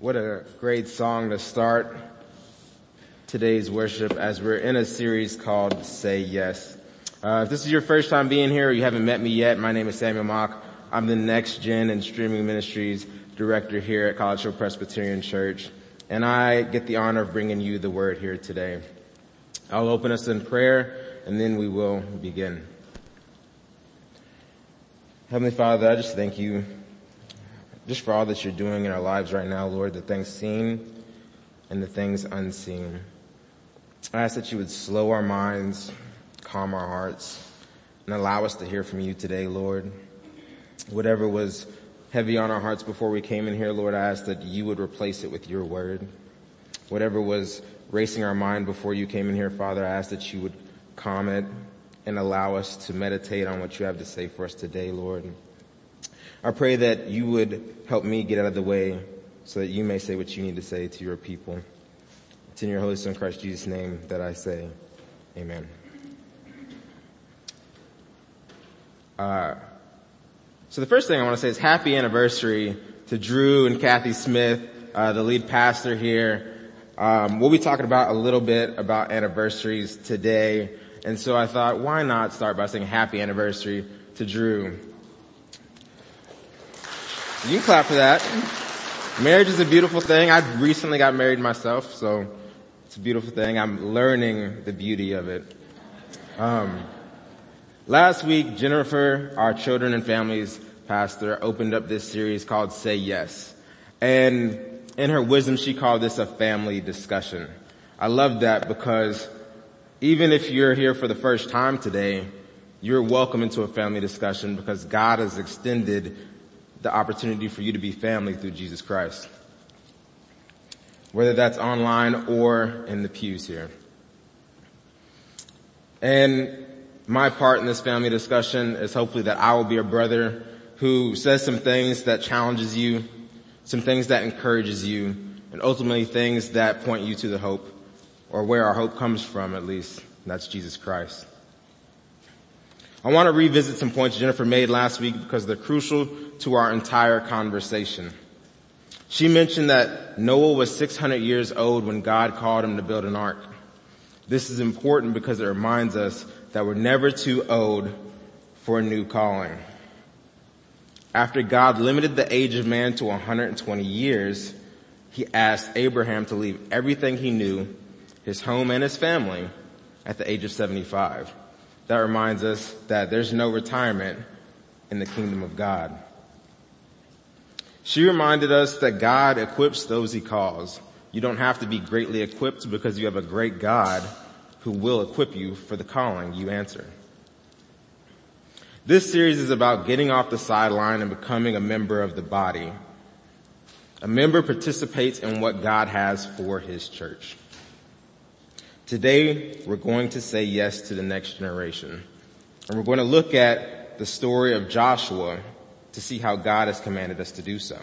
What a great song to start today's worship as we're in a series called Say Yes. If this is your first time being here or you haven't met me yet, my name is Samuel Mock. I'm the Next Gen and Streaming Ministries Director here at College Hill Presbyterian Church, and I get the honor of bringing you the word here today. I'll open us in prayer, and then we will begin. Heavenly Father, I just thank you just for all that you're doing in our lives right now, Lord, the things seen and the things unseen. I ask that you would slow our minds, calm our hearts, and allow us to hear from you today, Lord. Whatever was heavy on our hearts before we came in here, Lord, I ask that you would replace it with your word. Whatever was racing our mind before you came in here, Father, I ask that you would calm it and allow us to meditate on what you have to say for us today, Lord. I pray that you would help me get out of the way so that you may say what you need to say to your people. It's in your Holy Son, Christ Jesus' name that I say, amen. So the first thing I want to say is happy anniversary to Drew and Kathy Smith, the lead pastor here. We'll be talking about a little bit about anniversaries today. And so I thought, why not start by saying happy anniversary to Drew? You can clap for that. Marriage is a beautiful thing. I recently got married myself, so it's a beautiful thing. I'm learning the beauty of it. Last week, Jennifer, our children and families pastor, opened up this series called Say Yes. And in her wisdom, she called this a family discussion. I love that because even if you're here for the first time today, you're welcome into a family discussion because God has extended the opportunity for you to be family through Jesus Christ, whether that's online or in the pews here. And my part in this family discussion is hopefully that I will be a brother who says some things that challenges you, some things that encourages you, and ultimately things that point you to the hope, or where our hope comes from at least, and that's Jesus Christ. I want to revisit some points Jennifer made last week because they're crucial to our entire conversation. She mentioned that Noah was 600 years old when God called him to build an ark. This is important because it reminds us that we're never too old for a new calling. After God limited the age of man to 120 years, he asked Abraham to leave everything he knew, his home and his family, at the age of 75. That reminds us that there's no retirement in the kingdom of God. She reminded us that God equips those he calls. You don't have to be greatly equipped because you have a great God who will equip you for the calling you answer. This series is about getting off the sideline and becoming a member of the body. A member participates in what God has for his church. Today, we're going to say yes to the next generation. And we're going to look at the story of Joshua to see how God has commanded us to do so.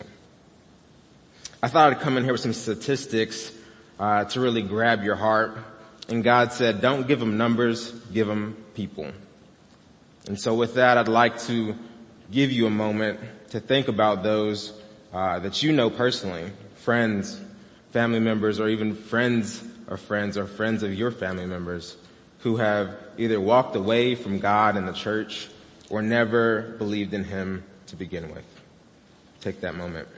I thought I'd come in here with some statistics to really grab your heart. And God said, don't give them numbers, give them people. And so with that, I'd like to give you a moment to think about those that you know personally, friends, family members, or even friends of your family members who have either walked away from God and the church or never believed in him to begin with. Take that moment.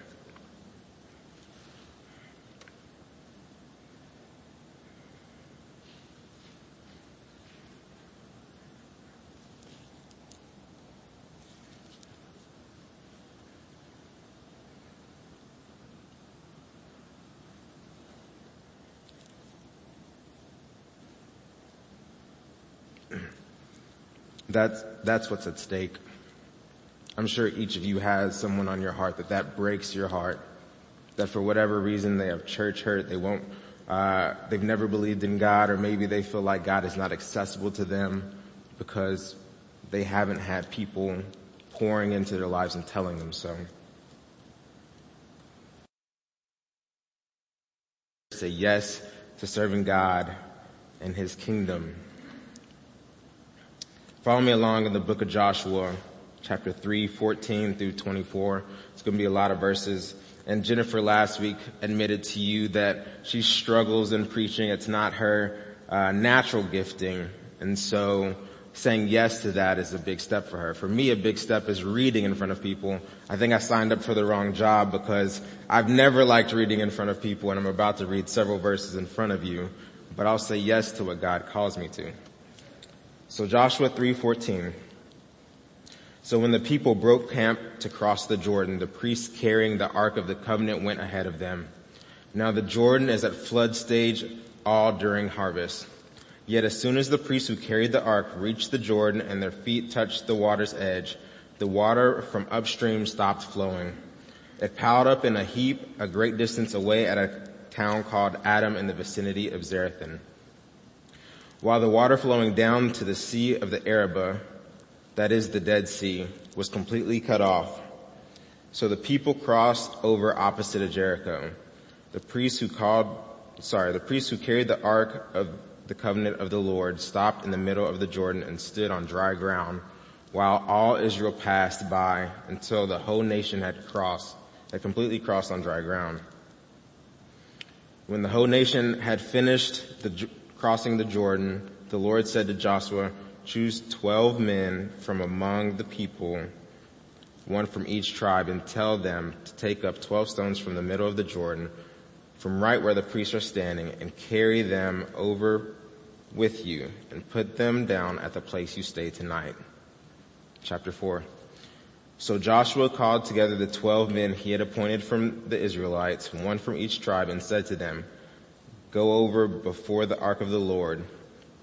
That's what's at stake. I'm sure each of you has someone on your heart that breaks your heart, that for whatever reason they have church hurt, they've never believed in God, or maybe they feel like God is not accessible to them because they haven't had people pouring into their lives and telling them so. Say yes to serving God and his kingdom. Follow me along in the book of Joshua, chapter 3, 14 through 24. It's going to be a lot of verses. And Jennifer last week admitted to you that she struggles in preaching. It's not her natural gifting. And so saying yes to that is a big step for her. For me, a big step is reading in front of people. I think I signed up for the wrong job because I've never liked reading in front of people, and I'm about to read several verses in front of you. But I'll say yes to what God calls me to. So Joshua 3:14. So when the people broke camp to cross the Jordan, the priests carrying the Ark of the Covenant went ahead of them. Now the Jordan is at flood stage all during harvest. Yet as soon as the priests who carried the Ark reached the Jordan and their feet touched the water's edge, the water from upstream stopped flowing. It piled up in a heap a great distance away at a town called Adam in the vicinity of Zarethan. While the water flowing down to the sea of the Arabah, that is the Dead Sea, was completely cut off. So the people crossed over opposite of Jericho. The priests who carried the Ark of the Covenant of the Lord stopped in the middle of the Jordan and stood on dry ground while all Israel passed by until the whole nation had completely crossed on dry ground. When the whole nation had finished crossing the Jordan, the Lord said to Joshua, "Choose 12 men from among the people, one from each tribe, and tell them to take up 12 stones from the middle of the Jordan, from right where the priests are standing, and carry them over with you, and put them down at the place you stay tonight." Chapter 4. So Joshua called together the 12 men he had appointed from the Israelites, one from each tribe, and said to them, "Go over before the ark of the Lord,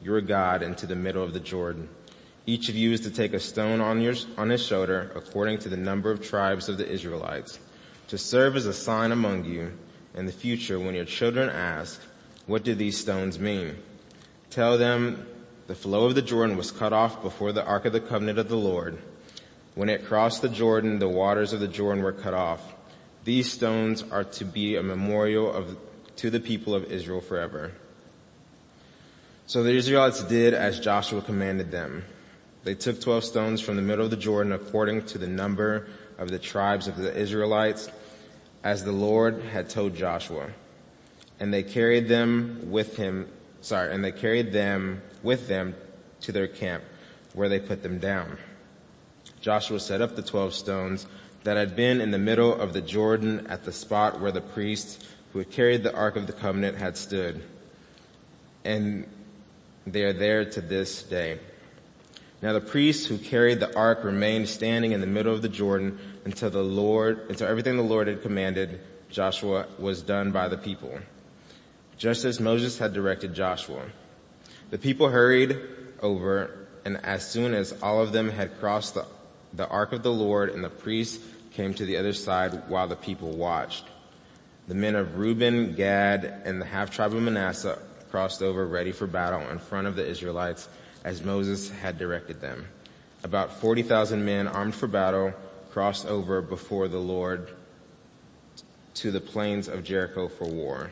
your God, into the middle of the Jordan. Each of you is to take a stone on his shoulder, according to the number of tribes of the Israelites, to serve as a sign among you. In the future, when your children ask, 'What do these stones mean?' tell them the flow of the Jordan was cut off before the Ark of the Covenant of the Lord. When it crossed the Jordan, the waters of the Jordan were cut off. These stones are to be a memorial to the people of Israel forever." So the Israelites did as Joshua commanded them. They took 12 stones from the middle of the Jordan according to the number of the tribes of the Israelites, as the Lord had told Joshua. And they carried them with them to their camp, where they put them down. Joshua set up the 12 stones that had been in the middle of the Jordan at the spot where the priests who had carried the Ark of the Covenant had stood. And they are there to this day. Now the priests who carried the ark remained standing in the middle of the Jordan until everything the Lord had commanded Joshua was done by the people, just as Moses had directed Joshua. The people hurried over, and as soon as all of them had crossed the ark of the Lord, and the priests came to the other side while the people watched, the men of Reuben, Gad, and the half-tribe of Manasseh crossed over ready for battle in front of the Israelites as Moses had directed them. About 40,000 men armed for battle crossed over before the Lord to the plains of Jericho for war.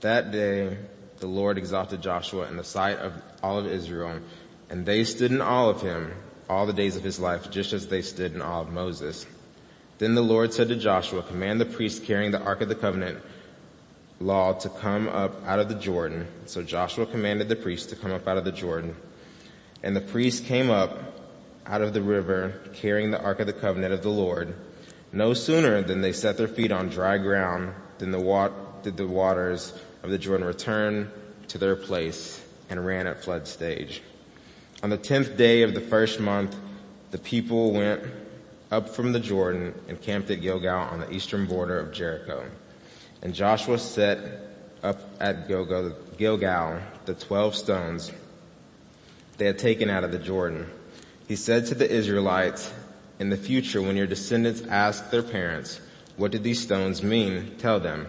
That day the Lord exalted Joshua in the sight of all of Israel, and they stood in awe of him all the days of his life, just as they stood in awe of Moses. Then the Lord said to Joshua, "Command the priests carrying the Ark of the Covenant law to come up out of the Jordan." So Joshua commanded the priests to come up out of the Jordan. And the priests came up out of the river, carrying the Ark of the Covenant of the Lord. No sooner than they set their feet on dry ground than did the waters of the Jordan return to their place and ran at flood stage. On the 10th day of the first month, the people went up from the Jordan and camped at Gilgal on the eastern border of Jericho. And Joshua set up at Gilgal the 12 stones they had taken out of the Jordan. He said to the Israelites, "In the future, when your descendants ask their parents, 'What do these stones mean?' tell them,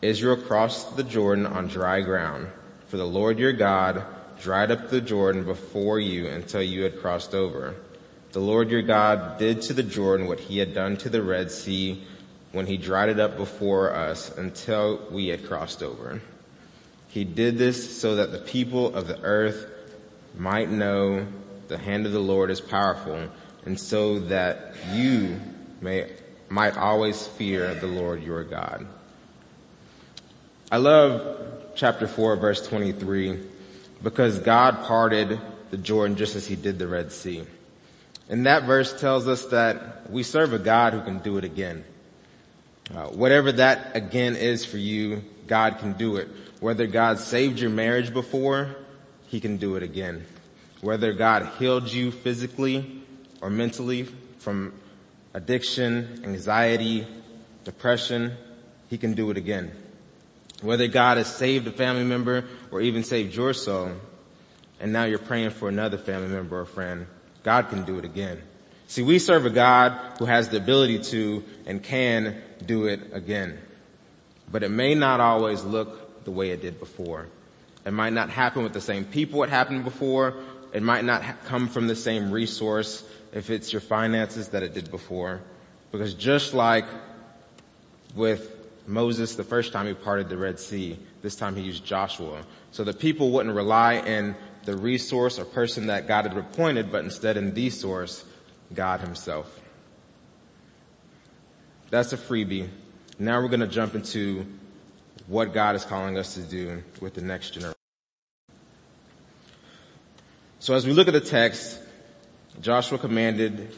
'Israel crossed the Jordan on dry ground, for the Lord your God dried up the Jordan before you until you had crossed over. The Lord your God did to the Jordan what he had done to the Red Sea, when he dried it up before us until we had crossed over. He did this so that the people of the earth might know the hand of the Lord is powerful, and so that you may might always fear the Lord your God. I love chapter 4, verse 23, because God parted the Jordan just as he did the Red Sea. And that verse tells us that we serve a God who can do it again. Whatever that again is for you, God can do it. Whether God saved your marriage before, he can do it again. Whether God healed you physically or mentally from addiction, anxiety, depression, he can do it again. Whether God has saved a family member or even saved your soul, and now you're praying for another family member or friend, God can do it again. See, we serve a God who has the ability to and can do it again. But it may not always look the way it did before. It might not happen with the same people it happened before. It might not come from the same resource if it's your finances that it did before. Because just like with Moses the first time he parted the Red Sea, this time he used Joshua. So the people wouldn't rely on the resource or person that God had appointed, but instead in the source, God himself. That's a freebie. Now we're going to jump into what God is calling us to do with the next generation. So as we look at the text, Joshua commanded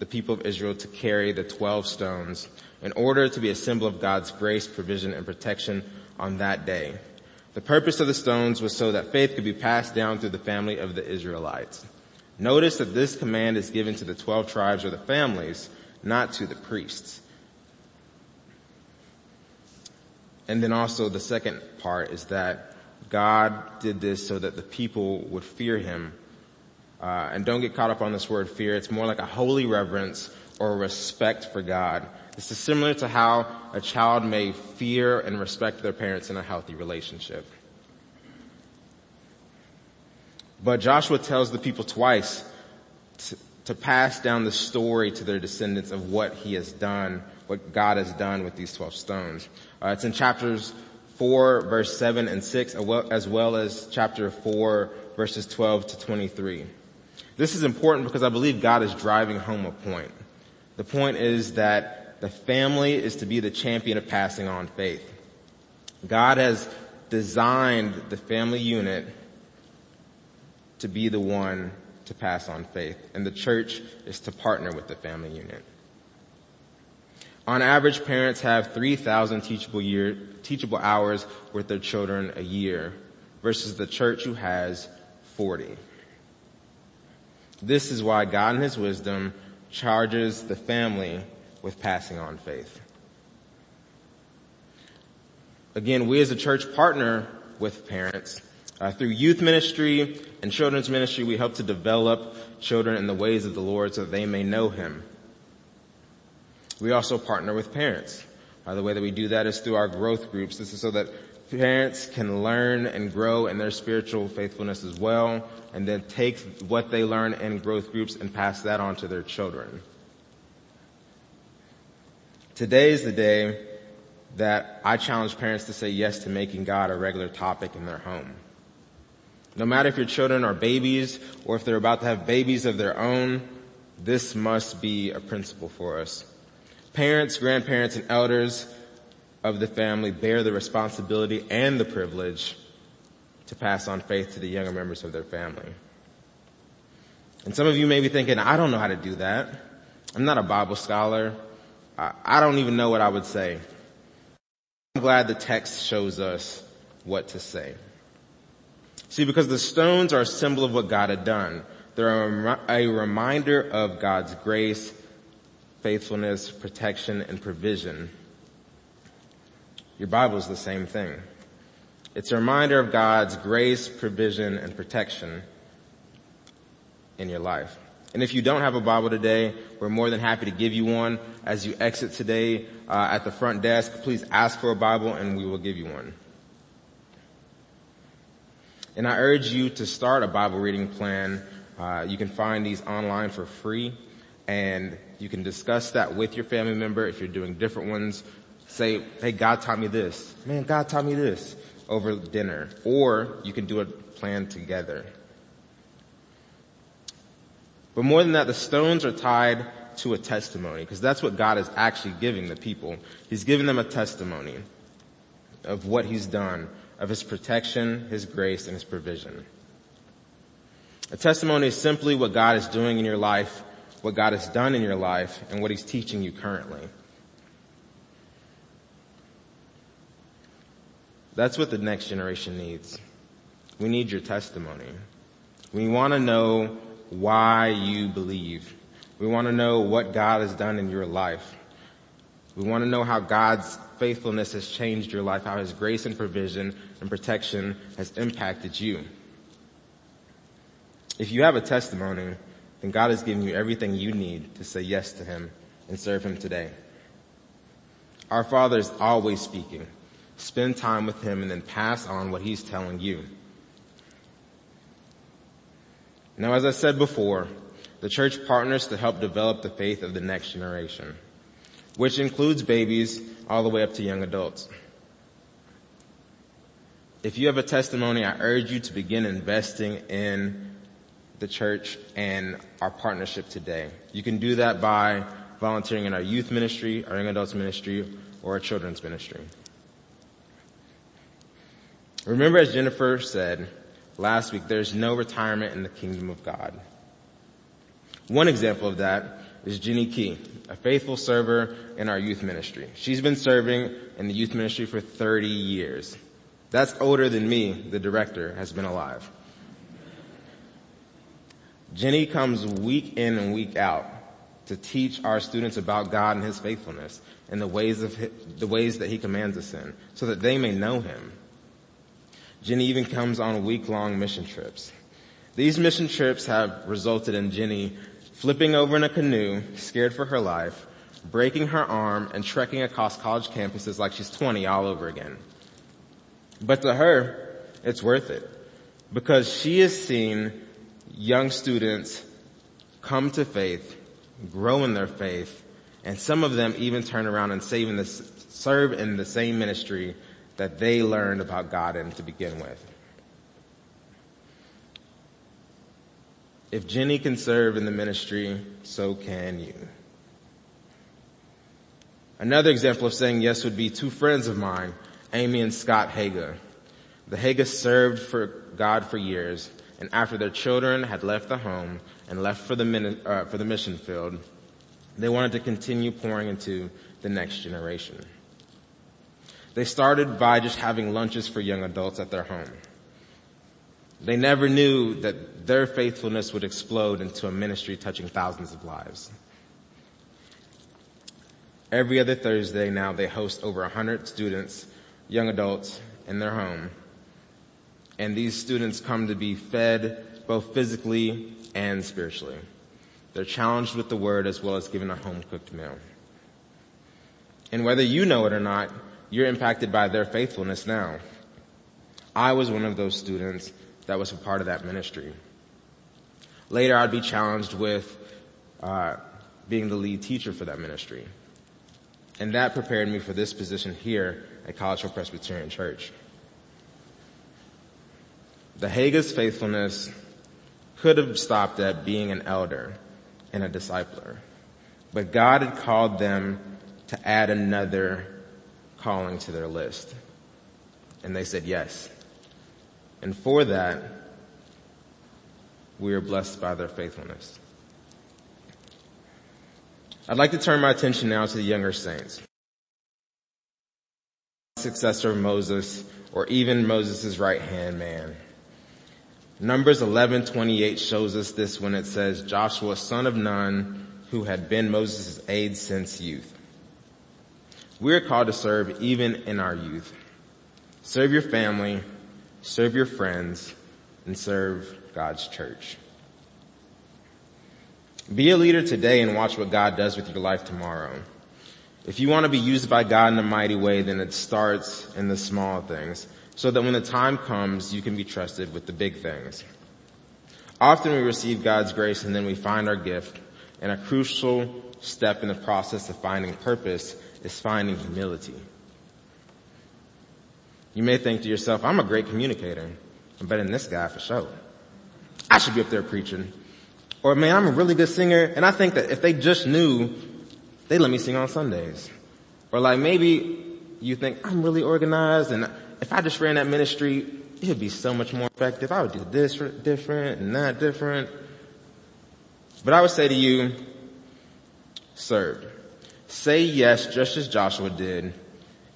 the people of Israel to carry the 12 stones in order to be a symbol of God's grace, provision, and protection on that day. The purpose of the stones was so that faith could be passed down through the family of the Israelites. Notice that this command is given to the 12 tribes or the families, not to the priests. And then also the second part is that God did this so that the people would fear him. And don't get caught up on this word fear. It's more like a holy reverence or respect for God. This is similar to how a child may fear and respect their parents in a healthy relationship. But Joshua tells the people twice to pass down the story to their descendants of what he has done, what God has done with these 12 stones. It's in chapters 4, verse 7 and 6, as well as chapter 4, verses 12 to 23. This is important because I believe God is driving home a point. The point is that the family is to be the champion of passing on faith. God has designed the family unit to be the one to pass on faith, and the church is to partner with the family unit. On average, parents have 3,000 teachable hours with their children a year versus the church who has 40. This is why God in his wisdom charges the family with passing on faith. Again, we as a church partner with parents. Through youth ministry and children's ministry, we help to develop children in the ways of the Lord so that they may know him. We also partner with parents. The way that we do that is through our growth groups. This is so that parents can learn and grow in their spiritual faithfulness as well, and then take what they learn in growth groups and pass that on to their children. Today is the day that I challenge parents to say yes to making God a regular topic in their home. No matter if your children are babies or if they're about to have babies of their own, this must be a principle for us. Parents, grandparents, and elders of the family bear the responsibility and the privilege to pass on faith to the younger members of their family. And some of you may be thinking, I don't know how to do that. I'm not a Bible scholar. I don't even know what I would say. I'm glad the text shows us what to say. See, because the stones are a symbol of what God had done. They're a reminder of God's grace, faithfulness, protection, and provision. Your Bible is the same thing. It's a reminder of God's grace, provision, and protection in your life. And if you don't have a Bible today, we're more than happy to give you one. As you exit today, at the front desk, please ask for a Bible and we will give you one. And I urge you to start a Bible reading plan. You can find these online for free, and you can discuss that with your family member. If you're doing different ones, say, hey, God taught me this. Man, God taught me this over dinner. Or you can do a plan together. But more than that, the stones are tied to a testimony, because that's what God is actually giving the people. He's giving them a testimony of what he's done, of his protection, his grace, and his provision. A testimony is simply what God is doing in your life, what God has done in your life, and what he's teaching you currently. That's what the next generation needs. We need your testimony. We want to know why you believe. We want to know what God has done in your life. We want to know how God's faithfulness has changed your life, how his grace and provision and protection has impacted you. If you have a testimony, then God has given you everything you need to say yes to him and serve him today. Our Father is always speaking. Spend time with him and then pass on what he's telling you. Now, as I said before, the church partners to help develop the faith of the next generation, which includes babies all the way up to young adults. If you have a testimony, I urge you to begin investing in the church and our partnership today. You can do that by volunteering in our youth ministry, our young adults ministry, or our children's ministry. Remember, as Jennifer said last week, there's no retirement in the kingdom of God. One example of that is Jenny Key, a faithful server in our youth ministry. She's been serving in the youth ministry for 30 years. That's older than me, the director, has been alive. Jenny comes week in and week out to teach our students about God and his faithfulness and the ways that he commands us in, so that they may know him. Jenny even comes on week-long mission trips. These mission trips have resulted in Jenny flipping over in a canoe, scared for her life, breaking her arm, and trekking across college campuses like she's 20 all over again. But to her, it's worth it, because she has seen young students come to faith, grow in their faith, and some of them even turn around and serve in the same ministry that they learned about God in to begin with. If Jenny can serve in the ministry, so can you. Another example of saying yes would be two friends of mine, Amy and Scott Hager. The Hagers served for God for years, and after their children had left the home and left for the mission field, they wanted to continue pouring into the next generation. They started by just having lunches for young adults at their home. They never knew that their faithfulness would explode into a ministry touching thousands of lives. Every other Thursday now, they host over 100 students, young adults, in their home. And these students come to be fed both physically and spiritually. They're challenged with the word as well as given a home-cooked meal. And whether you know it or not, you're impacted by their faithfulness now. I was one of those students that was a part of that ministry. Later, I'd be challenged with being the lead teacher for that ministry. And that prepared me for this position here at College Hill Presbyterian Church. The Hagers' faithfulness could have stopped at being an elder and a discipler, but God had called them to add another calling to their list, and they said yes. And for that, we are blessed by their faithfulness. I'd like to turn my attention now to the younger saints, successor of Moses, or even Moses' right-hand man. Numbers 11:28 shows us this when it says, Joshua, son of Nun, who had been Moses' aide since youth. We are called to serve even in our youth. Serve your family, serve your friends, and serve God's church. Be a leader today and watch what God does with your life tomorrow. If you want to be used by God in a mighty way, then it starts in the small things, so that when the time comes, you can be trusted with the big things. Often we receive God's grace and then we find our gift, and a crucial step in the process of finding purpose is finding humility. You may think to yourself, I'm a great communicator. I'm better than this guy for sure. I should be up there preaching. Or, man, I'm a really good singer, and I think that if they just knew, they'd let me sing on Sundays. Or, like, maybe you think, I'm really organized, and if I just ran that ministry, it would be so much more effective. I would do this different and that different. But I would say to you, serve. Say yes, just as Joshua did,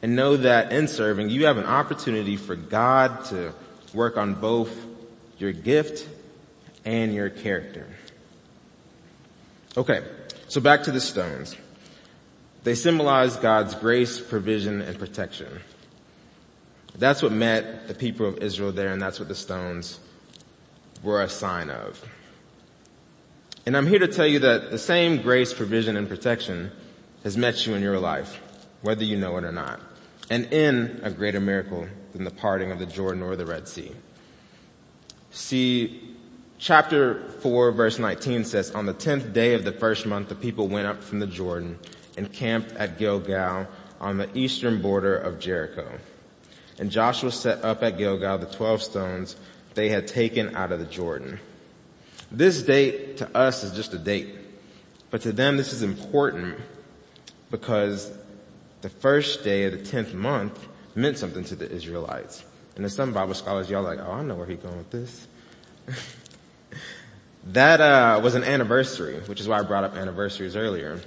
and know that in serving, you have an opportunity for God to work on both your gift and your character. Okay, so back to the stones. They symbolize God's grace, provision, and protection. That's what met the people of Israel there, and that's what the stones were a sign of. And I'm here to tell you that the same grace, provision, and protection has met you in your life, whether you know it or not, and in a greater miracle than the parting of the Jordan or the Red Sea. See, chapter 4, verse 19 says, on the 10th day of the first month, the people went up from the Jordan and camped at Gilgal on the eastern border of Jericho. And Joshua set up at Gilgal the 12 stones they had taken out of the Jordan. This date to us is just a date, but to them this is important because the first day of the 10th month meant something to the Israelites. And there's some Bible scholars, y'all like, oh, I know where he's going with this. That was an anniversary, which is why I brought up anniversaries earlier.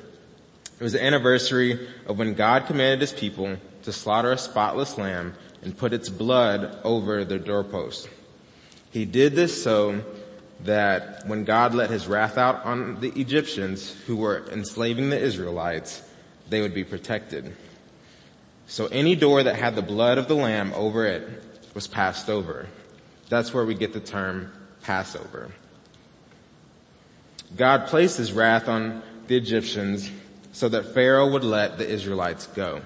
It was the anniversary of when God commanded his people to slaughter a spotless lamb and put its blood over their doorposts. He did this so that when God let his wrath out on the Egyptians who were enslaving the Israelites, they would be protected. So any door that had the blood of the lamb over it was passed over. That's where we get the term Passover. God placed his wrath on the Egyptians so that Pharaoh would let the Israelites go.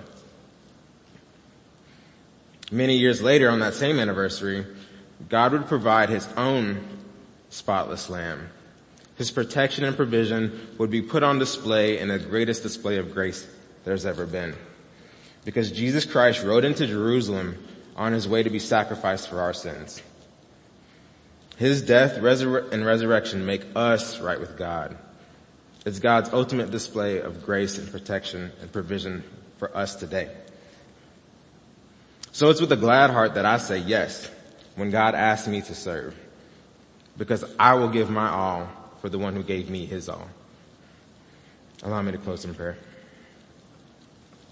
Many years later, on that same anniversary, God would provide his own spotless lamb. His protection and provision would be put on display in the greatest display of grace there's ever been. Because Jesus Christ rode into Jerusalem on his way to be sacrificed for our sins. His death and resurrection make us right with God. It's God's ultimate display of grace and protection and provision for us today. So it's with a glad heart that I say yes when God asks me to serve, because I will give my all for the one who gave me his all. Allow me to close in prayer.